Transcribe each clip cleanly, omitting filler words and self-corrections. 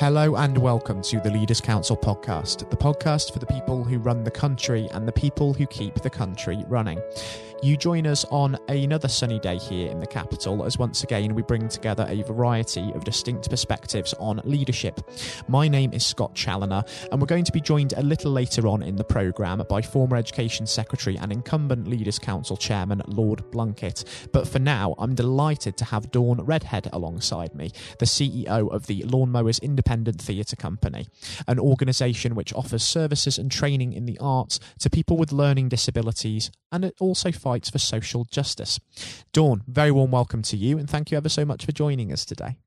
Hello and welcome to the Leaders Council podcast, the podcast for the people who run the country and the people who keep the country running. You join us on another sunny day here in the capital as once again we bring together a variety of distinct perspectives on leadership. My name is Scott Challoner and we're going to be joined a little later on in the programme by former Education Secretary and incumbent Leaders Council Chairman Lord Blunkett. But for now, I'm delighted to have Dawn Redhead alongside me, the CEO of the Lawnmowers Independent Theatre Company, an organisation which offers services and training in the arts to people with learning disabilities, and it also fights for social justice. Dawn, very warm welcome to you, and thank you ever so much for joining us today.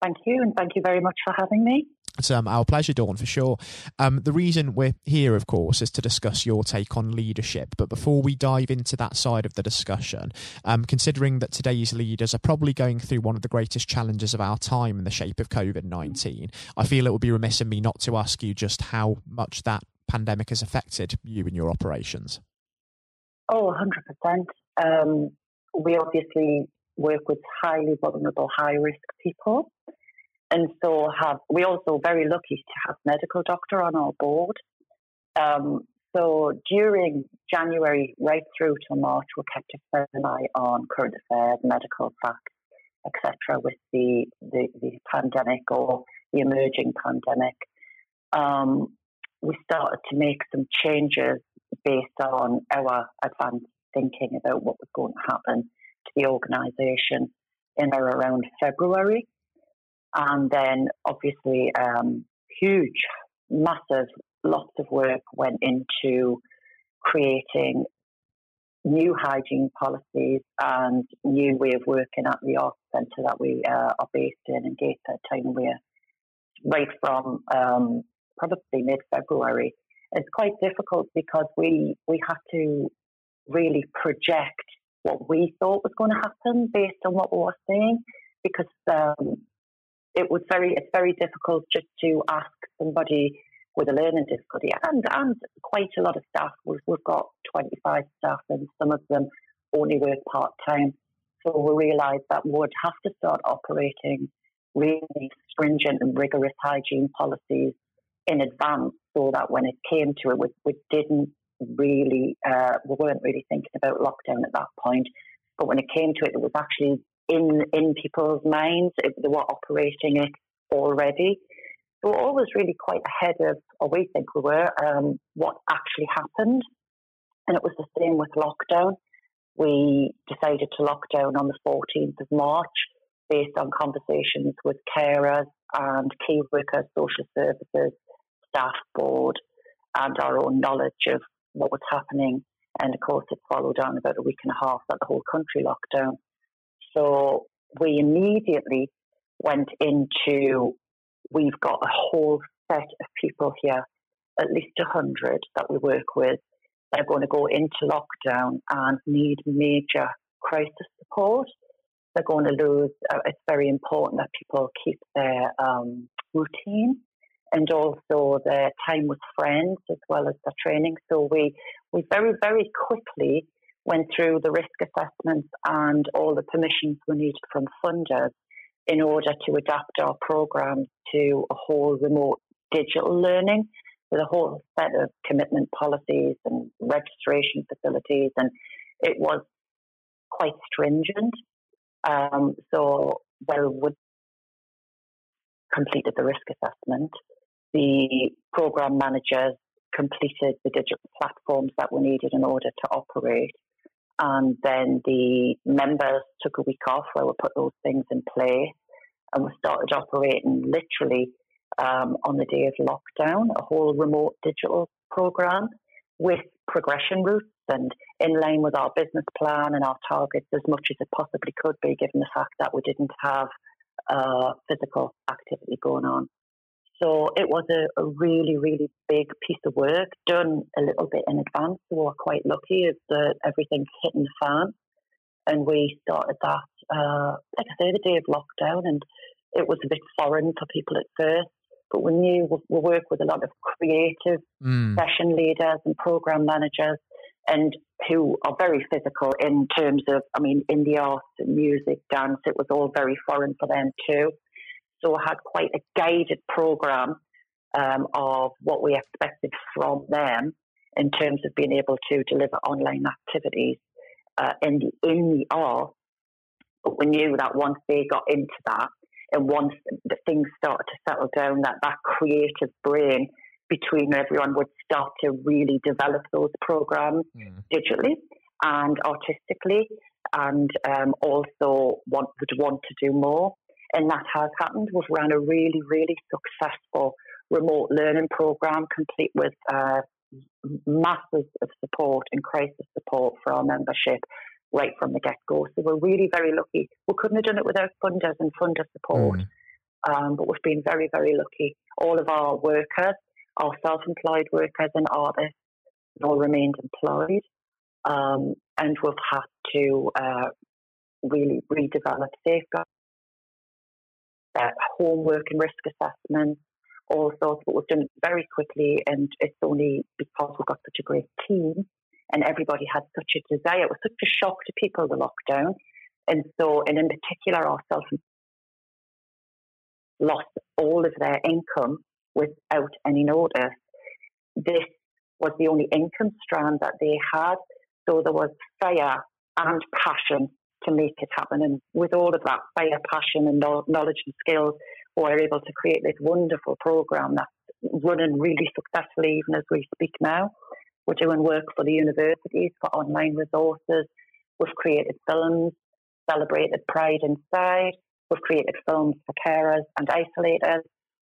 Thank you, and thank you very much for having me. It's our pleasure, Dawn, for sure. The reason we're here, of course, is to discuss your take on leadership. But before we dive into that side of the discussion, considering that today's leaders are probably going through one of the greatest challenges of our time in the shape of COVID-19, I feel it would be remiss of me not to ask you just how much that pandemic has affected you and your operations. Oh, 100%. We obviously work with highly vulnerable, high-risk people. And so we're also very lucky to have a medical doctor on our board. So during January, right through to March, we kept a firm eye on current affairs, medical facts, etc., with the pandemic or the emerging pandemic. We started to make some changes based on our advanced thinking about what was going to happen to the organisation in or around February. And then, obviously, huge, massive, lots of work went into creating new hygiene policies and new way of working at the arts centre that we are based in Gateshead, Tyne and Wear, right from probably mid-February. It's quite difficult because we had to really project what we thought was going to happen based on what we were seeing, because It's very difficult just to ask somebody with a learning difficulty, and quite a lot of staff. We've got 25 staff, and some of them only work part time. So we realised that we would have to start operating really stringent and rigorous hygiene policies in advance, so that when it came to it, we weren't really thinking about lockdown at that point. But when it came to it, it was actually in people's minds, if they were operating it already. So we're always really quite ahead of, or we think we were, what actually happened. And it was the same with lockdown. We decided to lock down on the 14th of March based on conversations with carers and key workers, social services, staff board, and our own knowledge of what was happening. And of course, it followed on about a week and a half that the whole country locked down. So we immediately went into, we've got a whole set of people here, at least 100 that we work with, that are going to go into lockdown and need major crisis support. They're going to lose, it's very important that people keep their routine and also their time with friends as well as their training. So we very, very quickly went through the risk assessments and all the permissions we needed from funders in order to adapt our programmes to a whole remote digital learning with a whole set of commitment policies and registration facilities. And it was quite stringent. So well, we completed the risk assessment. The programme managers completed the digital platforms that were needed in order to operate. And then the members took a week off where we put those things in place. And we started operating literally on the day of lockdown, a whole remote digital program with progression routes and in line with our business plan and our targets as much as it possibly could be, given the fact that we didn't have physical activity going on. So it was a really, really big piece of work done a little bit in advance. We were quite lucky as everything's hitting the fan. And we started that, like I say, the day of lockdown. And it was a bit foreign for people at first. But we knew we work with a lot of creative session leaders and program managers and who are very physical in terms of, I mean, in the arts, music, dance. It was all very foreign for them too. Council had quite a guided programme of what we expected from them in terms of being able to deliver online activities in the R. But we knew that once they got into that, and once the things started to settle down, that creative brain between everyone would start to really develop those programs digitally and artistically, and also would want to do more. And that has happened. We've run a really, really successful remote learning program, complete with masses of support and crisis support for our membership right from the get-go. So we're really very lucky. We couldn't have done it without funders and funder support, but we've been very, very lucky. All of our workers, our self-employed workers and artists, all remained employed, and we've had to really redevelop safeguards, homework and risk assessments, all sorts, but we've done it very quickly, and it's only because we've got such a great team. And everybody had such a desire. It was such a shock to people, the lockdown. And so, and in particular, ourselves lost all of their income without any notice. This was the only income strand that they had. So there was fire and passion to make it happen. And with all of that fire, passion and knowledge and skills, we were able to create this wonderful programme that's running really successfully even as we speak now. We're doing work for the universities, for online resources. We've created films, celebrated Pride Inside. We've created films for carers and isolators,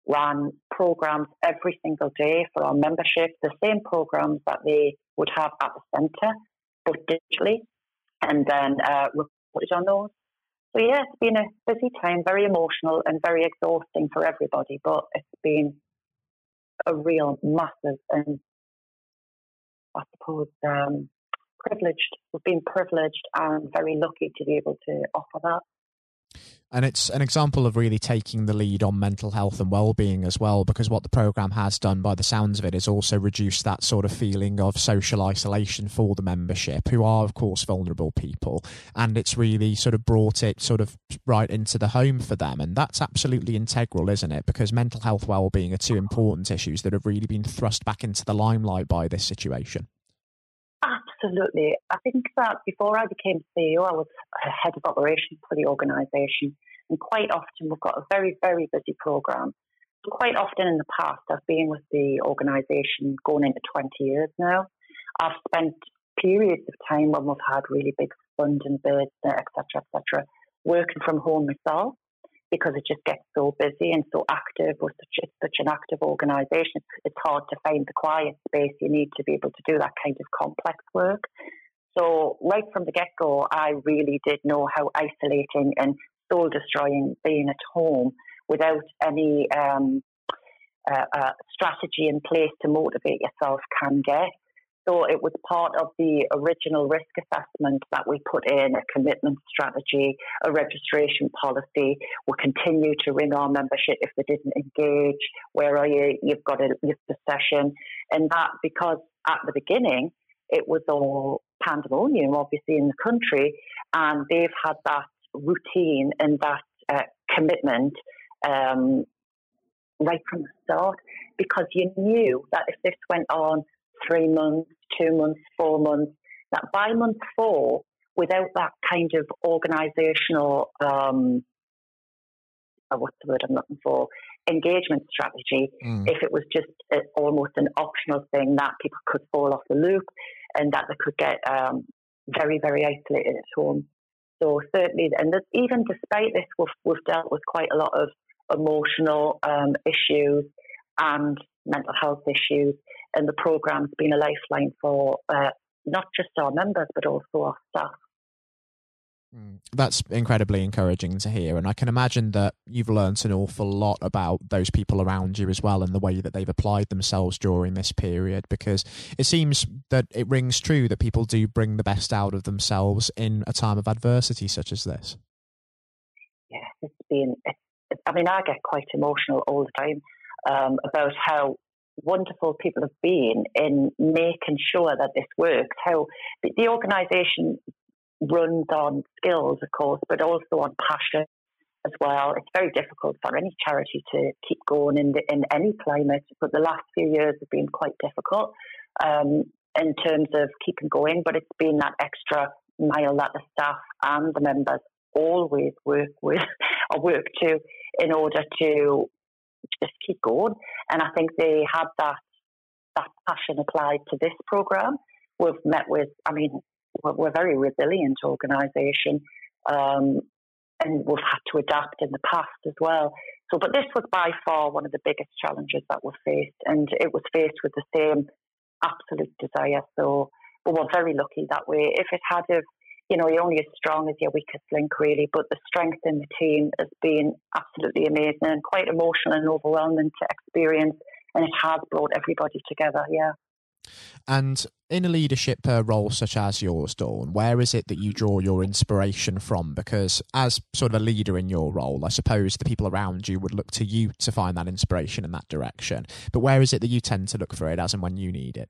ran programmes every single day for our membership, the same programmes that they would have at the centre, but digitally, and then reported on those. So yeah, it's been a busy time, very emotional and very exhausting for everybody, but it's been a real massive and I suppose privileged. We've been privileged and very lucky to be able to offer that. And it's an example of really taking the lead on mental health and well-being as well, because what the programme has done, by the sounds of it, is also reduce that sort of feeling of social isolation for the membership, who are, of course, vulnerable people. And it's really sort of brought it sort of right into the home for them. And that's absolutely integral, isn't it? Because mental health well-being are two important issues that have really been thrust back into the limelight by this situation. Absolutely. I think that before I became CEO, I was head of operations for the organisation. And quite often, we've got a very, very busy programme. Quite often in the past, I've been with the organisation going into 20 years now. I've spent periods of time when we've had really big funding bids, et cetera, working from home myself, because it just gets so busy and so active. It's such an active organisation. It's hard to find the quiet space you need to be able to do that kind of complex work. So right from the get-go, I really did know how isolating and soul-destroying being at home without any strategy in place to motivate yourself can get. So it was part of the original risk assessment that we put in, a commitment strategy, a registration policy. We'll continue to ring our membership if they didn't engage. Where are you? You've got a session. And that, because at the beginning, it was all pandemonium, obviously, in the country, and they've had that routine and that commitment right from the start, because you knew that if this went on 3 months, 2 months, 4 months, that by month 4, without that kind of organisational, what's the word I'm looking for, engagement strategy, if it was just almost an optional thing that people could fall off the loop and that they could get very, very isolated at home. So certainly, and even despite this, we've dealt with quite a lot of emotional issues and mental health issues. And the programme's been a lifeline for not just our members, but also our staff. That's incredibly encouraging to hear. And I can imagine that you've learnt an awful lot about those people around you as well and the way that they've applied themselves during this period, because it seems that it rings true that people do bring the best out of themselves in a time of adversity such as this. Yes, it's been... I mean, I get quite emotional all the time about how wonderful people have been in making sure that this works, how the organisation runs on skills, of course, but also on passion as well. It's very difficult for any charity to keep going in any climate, but the last few years have been quite difficult in terms of keeping going. But it's been that extra mile that the staff and the members always work with or work to in order to just keep going. And I think they had that passion applied to this programme. We've met with, we're a very resilient organisation, and we've had to adapt in the past as well. So, but this was by far one of the biggest challenges that we faced, and it was faced with the same absolute desire. So we were very lucky that way. If it had of, you're only as strong as your weakest link, really, but the strength in the team has been absolutely amazing and quite emotional and overwhelming to experience, and it has brought everybody together, yeah. And in a leadership role such as yours, Dawn, where is it that you draw your inspiration from? Because as sort of a leader in your role, I suppose the people around you would look to you to find that inspiration in that direction. But where is it that you tend to look for it as and when you need it?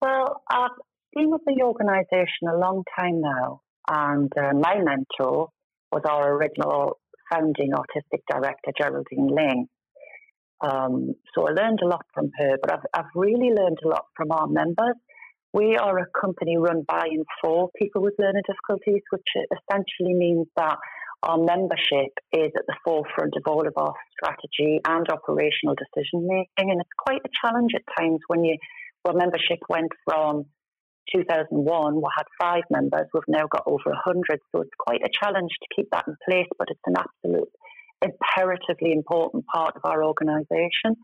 Well, I've been with the organisation a long time now, and my mentor was our original founding artistic director, Geraldine Ling. So I learned a lot from her, but I've really learned a lot from our members. We are a company run by and for people with learning difficulties, which essentially means that our membership is at the forefront of all of our strategy and operational decision making. And it's quite a challenge at times when when membership went from 2001, we had 5 members, we've now got over 100. So it's quite a challenge to keep that in place, but it's an absolute imperatively important part of our organisation,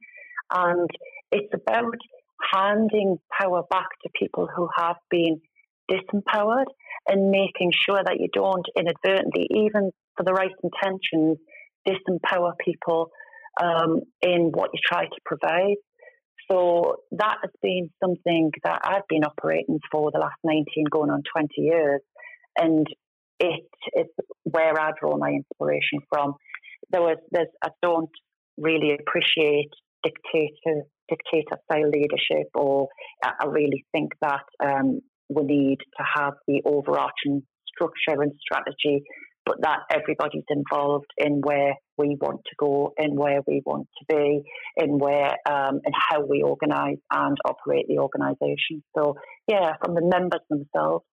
and it's about handing power back to people who have been disempowered and making sure that you don't inadvertently, even for the right intentions, disempower people in what you try to provide. So that has been something that I've been operating for the last 19 going on 20 years, and it is where I draw my inspiration from. I don't really appreciate dictator-style leadership, or I really think that we need to have the overarching structure and strategy, but that everybody's involved in where we want to go and where we want to be and where and how we organise and operate the organisation. So, yeah, from the members themselves.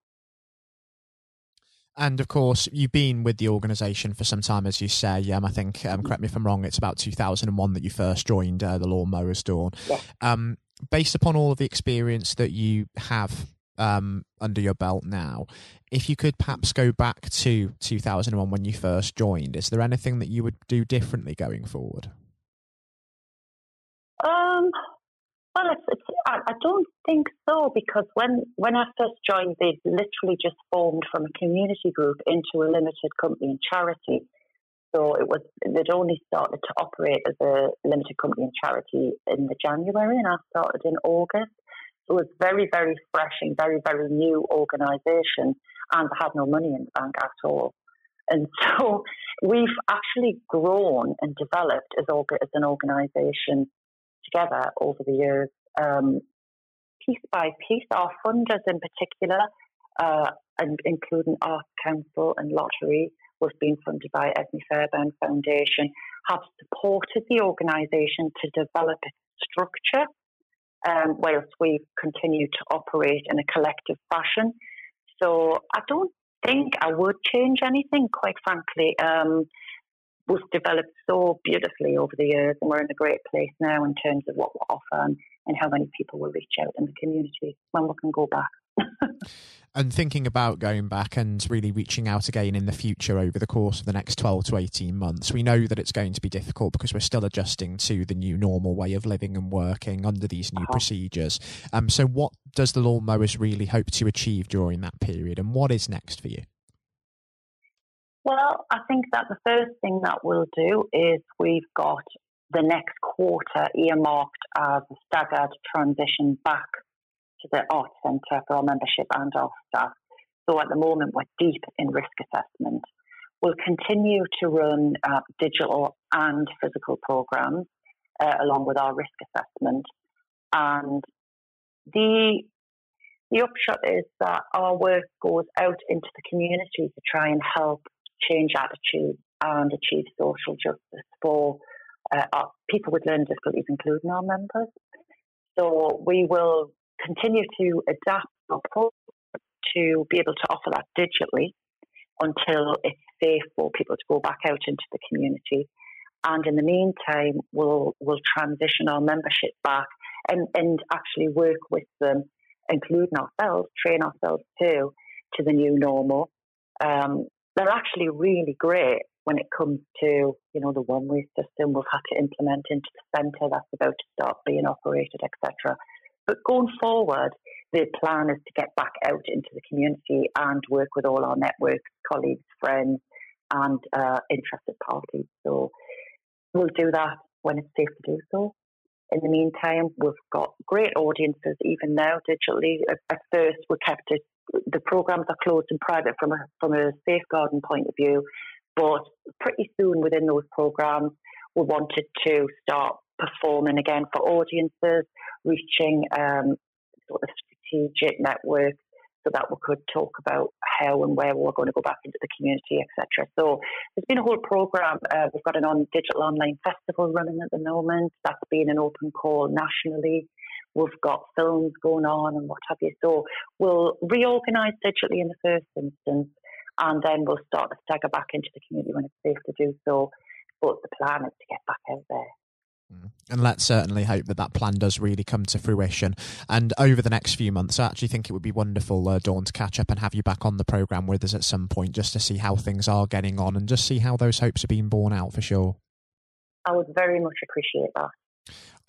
And of course, you've been with the organisation for some time, as you say. I think, correct me if I'm wrong, it's about 2001 that you first joined the Lawnmowers, Dawn. Yeah. Based upon all of the experience that you have under your belt now, if you could perhaps go back to 2001 when you first joined, is there anything that you would do differently going forward? Well, I don't think so, because when I first joined, they literally just formed from a community group into a limited company and charity. So they'd only started to operate as a limited company and charity in the January, and I started in August. So it was very, very fresh and very, very new organisation, and I had no money in the bank at all. And so we've actually grown and developed as an organisation together over the years, piece by piece. Our funders in particular, and including Arts Council and Lottery, was being funded by Esmée Fairbairn Foundation, have supported the organisation to develop its structure, whilst we continue to operate in a collective fashion. So I don't think I would change anything, quite frankly. Was developed so beautifully over the years, and we're in a great place now in terms of what we offer and how many people will reach out in the community when we can go back. And thinking about going back and really reaching out again in the future over the course of the next 12 to 18 months, we know that it's going to be difficult because we're still adjusting to the new normal way of living and working under these new procedures. So what does the Lawnmowers really hope to achieve during that period, and what is next for you? Well, I think that the first thing that we'll do is we've got the next quarter earmarked as a staggered transition back to the Arts Centre for our membership and our staff. So at the moment, we're deep in risk assessment. We'll continue to run digital and physical programmes along with our risk assessment. And the upshot is that our work goes out into the community to try and help change attitudes and achieve social justice for people with learning disabilities, including our members. So we will continue to adapt our program to be able to offer that digitally until it's safe for people to go back out into the community. And in the meantime, we'll transition our membership back and actually work with them, including ourselves, train ourselves too, to the new normal. They're actually really great when it comes to, you know, the one-way system we've had to implement into the centre that's about to start being operated, etc. But going forward, the plan is to get back out into the community and work with all our networks, colleagues, friends, and interested parties. So we'll do that when it's safe to do so. In the meantime, we've got great audiences even now digitally. At first, we kept it. The programmes are closed and private from a safeguarding point of view, but pretty soon within those programmes, we wanted to start performing again for audiences, reaching sort of strategic networks so that we could talk about how and where we're going to go back into the community, etc. So there's been a whole programme. We've got digital online festival running at the moment. That's been an open call nationally. We've got films going on and what have you. So we'll reorganise digitally in the first instance, and then we'll start to stagger back into the community when it's safe to do so. But the plan is to get back out there. And let's certainly hope that that plan does really come to fruition. And over the next few months, I actually think it would be wonderful, Dawn, to catch up and have you back on the programme with us at some point, just to see how things are getting on and just see how those hopes are being borne out, for sure. I would very much appreciate that.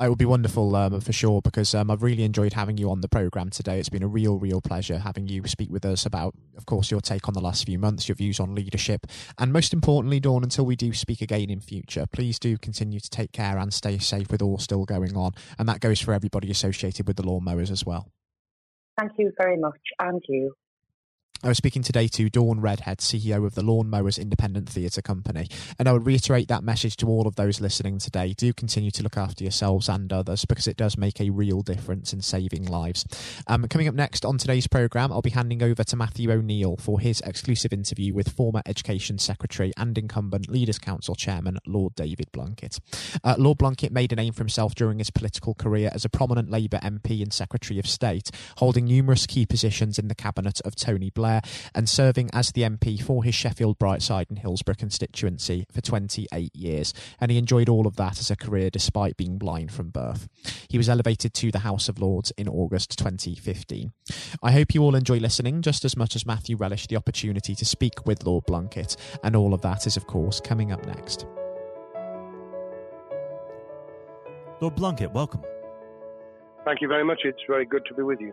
It would be wonderful for sure, because I've really enjoyed having you on the programme today. It's been a real pleasure having you speak with us about, of course, your take on the last few months, your views on leadership, and most importantly, Dawn, until we do speak again in future, please do continue to take care and stay safe with all still going on, and that goes for everybody associated with the Lawnmowers as well. Thank you very much, and you. I was speaking today to Dawn Redhead, CEO of the Lawnmowers Independent Theatre Company, and I would reiterate that message to all of those listening today. Do continue to look after yourselves and others, because it does make a real difference in saving lives. Coming up next on today's programme, I'll be handing over to Matthew O'Neill for his exclusive interview with former Education Secretary and incumbent Leaders Council Chairman Lord David Blunkett. Lord Blunkett made a name for himself during his political career as a prominent Labour MP and Secretary of State, holding numerous key positions in the cabinet of Tony Blair, and serving as the MP for his Sheffield, Brightside and Hillsborough constituency for 28 years. And he enjoyed all of that as a career despite being blind from birth. He was elevated to the House of Lords in August 2015. I hope you all enjoy listening just as much as Matthew relished the opportunity to speak with Lord Blunkett. And all of that is, of course, coming up next. Lord Blunkett, welcome. Thank you very much. It's very good to be with you.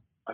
I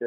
be